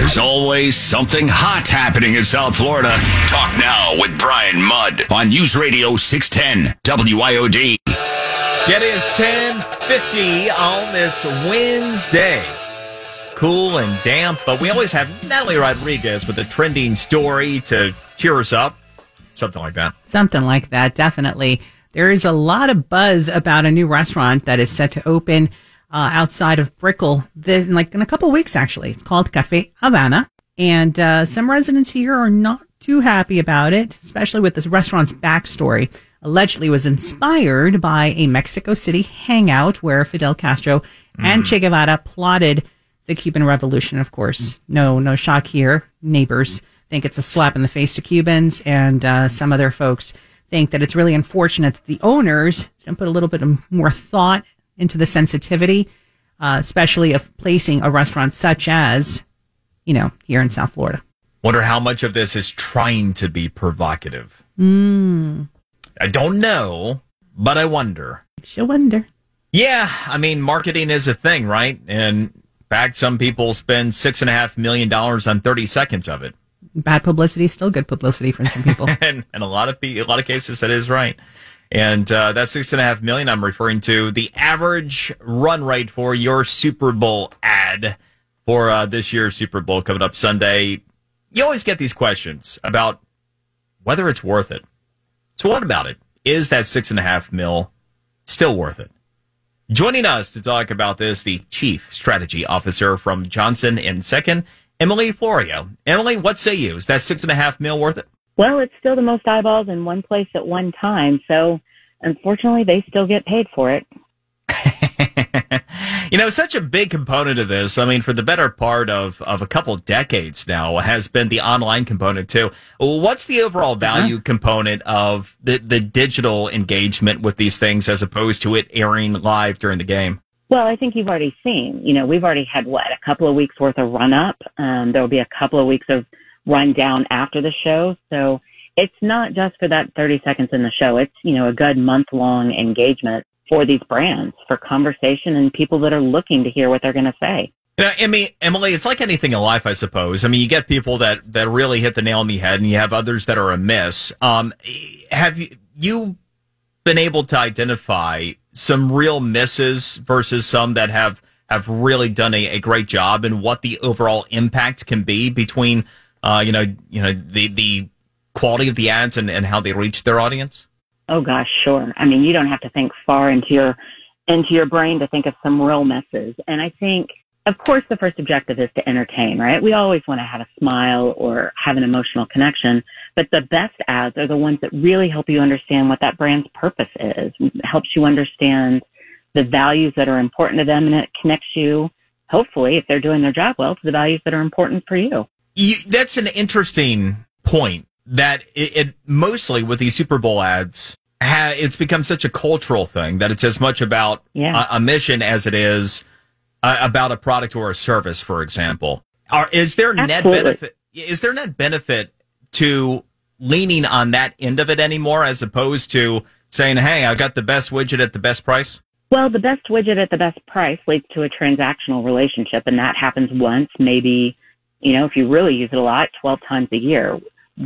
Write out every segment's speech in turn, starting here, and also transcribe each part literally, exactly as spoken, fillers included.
There's always something hot happening in South Florida. Talk now with Brian Mudd on News Radio six ten W I O D. It is ten fifty on this Wednesday. Cool and damp, but we always have Natalie Rodriguez with a trending story to cheer us up. Something like that. Something like that, definitely. There is a lot of buzz about a new restaurant that is set to open uh, outside of Brickell, this, like in a couple of weeks, actually. It's called Cafe Havana, and uh, some residents here are not too happy about it, especially with this restaurant's backstory. Allegedly was inspired by a Mexico City hangout where Fidel Castro mm. and Che Guevara plotted the Cuban Revolution, of course. No, no shock here. Neighbors think it's a slap in the face to Cubans, and uh, some other folks think that it's really unfortunate that the owners don't put a little bit more thought into the sensitivity, uh, especially of placing a restaurant such as, you know, here in South Florida. Wonder how much of this is trying to be provocative. Mm. I don't know, but I wonder. She'll wonder. Yeah, I mean, marketing is a thing, right? And in fact, some people spend six and a half million dollars on thirty seconds of it. Bad publicity, still good publicity for some people. and, and a lot of pe- a lot of cases, that is right. And uh, that six and a half million I'm referring to, the average run rate for your Super Bowl ad for uh, this year's Super Bowl coming up Sunday. You always get these questions about whether it's worth it. So what about it? Is that six and a half mil still worth it? Joining us to talk about this, the Chief Strategy Officer from Johnson and Second, Emily Florio. Emily, what say you? Is that six and a half mil worth it? Well, it's still the most eyeballs in one place at one time, so unfortunately, they still get paid for it. You know, such a big component of this, I mean, for the better part of, of a couple decades now, has been the online component, too. What's the overall value uh-huh. component of the, the digital engagement with these things as opposed to it airing live during the game? Well, I think you've already seen, you know, we've already had, what, a couple of weeks worth of run-up. Um, there will be a couple of weeks of run-down after the show. So it's not just for that thirty seconds in the show. It's, you know, a good month-long engagement for these brands, for conversation and people that are looking to hear what they're going to say. Now, Emily, Emily, it's like anything in life, I suppose. I mean, you get people that, that really hit the nail on the head, and you have others that are amiss. Um, have you, you been able to identify some real misses versus some that have, have really done a, a great job, and what the overall impact can be between uh, you know, you know, the, the quality of the ads and, and how they reach their audience? Oh, gosh, sure. I mean, you don't have to think far into your into your brain to think of some real messes. And I think, of course, the first objective is to entertain, right? We always want to have a smile or have an emotional connection. But the best ads are the ones that really help you understand what that brand's purpose is, it helps you understand the values that are important to them, and it connects you, hopefully, if they're doing their job well, to the values that are important for you. you that's an interesting point, that it, it mostly with these Super Bowl ads, it's become such a cultural thing that it's as much about yeah. a, a mission as it is uh, about a product or a service, for example. Are, is there Absolutely. net benefit? Is there net benefit to leaning on that end of it anymore, as opposed to saying, "Hey, I got the best widget at the best price"? Well, the best widget at the best price leads to a transactional relationship, and that happens once, maybe, you know, if you really use it a lot, twelve times a year.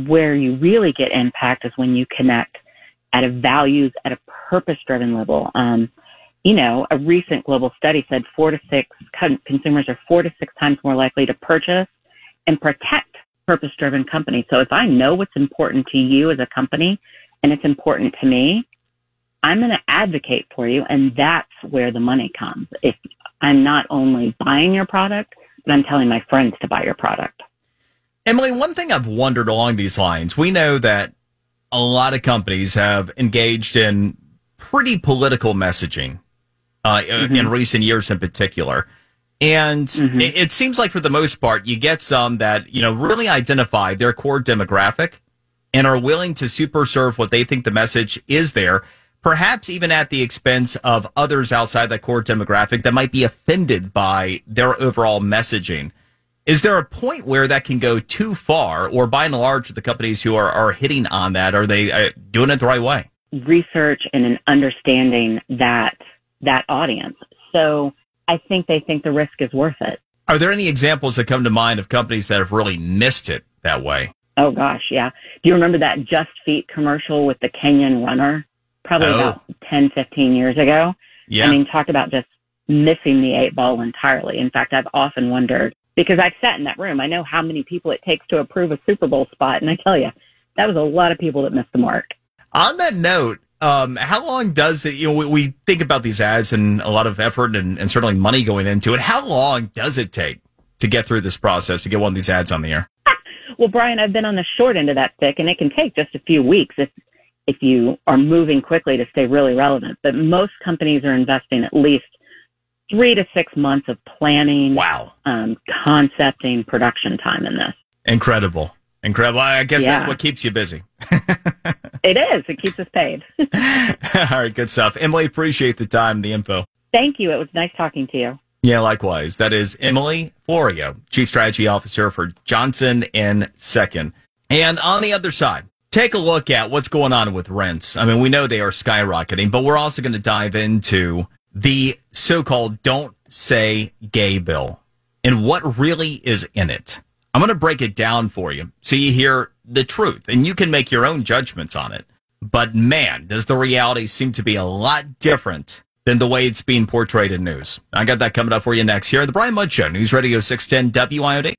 Where you really get impact is when you connect at a values, at a purpose-driven level. Um, you know, a recent global study said four to six con- consumers are four to six times more likely to purchase and protect purpose-driven companies. So if I know what's important to you as a company and it's important to me, I'm going to advocate for you, and that's where the money comes. If I'm not only buying your product, but I'm telling my friends to buy your product. Emily, one thing I've wondered along these lines, we know that a lot of companies have engaged in pretty political messaging uh, mm-hmm. in recent years in particular. And mm-hmm. it, it seems like for the most part, you get some that, you know, really identify their core demographic and are willing to super serve what they think the message is there, perhaps even at the expense of others outside that core demographic that might be offended by their overall messaging. Is there a point where that can go too far, or by and large, the companies who are, are hitting on that, are they uh, doing it the right way? Research and an understanding that that audience. So I think they think the risk is worth it. Are there any examples that come to mind of companies that have really missed it that way? Oh, gosh, yeah. Do you remember that Just Feet commercial with the Kenyan runner? Probably oh. about ten, fifteen years ago. Yeah. I mean, talk about just missing the eight ball entirely. In fact, I've often wondered, because I've sat in that room, I know how many people it takes to approve a Super Bowl spot. And I tell you, that was a lot of people that missed the mark. On that note, um, how long does it, you know, we, we think about these ads and a lot of effort and, and certainly money going into it. How long does it take to get through this process, to get one of these ads on the air? Well, Brian, I've been on the short end of that stick, and it can take just a few weeks if if you are moving quickly to stay really relevant. But most companies are investing at least three to six months of planning, wow, um, concepting, production time in this. Incredible. Incredible. I guess yeah. that's what keeps you busy. It is. It keeps us paid. All right. Good stuff. Emily, appreciate the time, the info. Thank you. It was nice talking to you. Yeah, likewise. That is Emily Florio, Chief Strategy Officer for Johnson and Second. And on the other side, take a look at what's going on with rents. I mean, we know they are skyrocketing, but we're also going to dive into the so-called Don't Say Gay bill and what really is in it. I'm going to break it down for you so you hear the truth, and you can make your own judgments on it. But man, does the reality seem to be a lot different than the way it's being portrayed in news. I got that coming up for you next here. The Brian Mudd Show, News Radio six ten W I O D.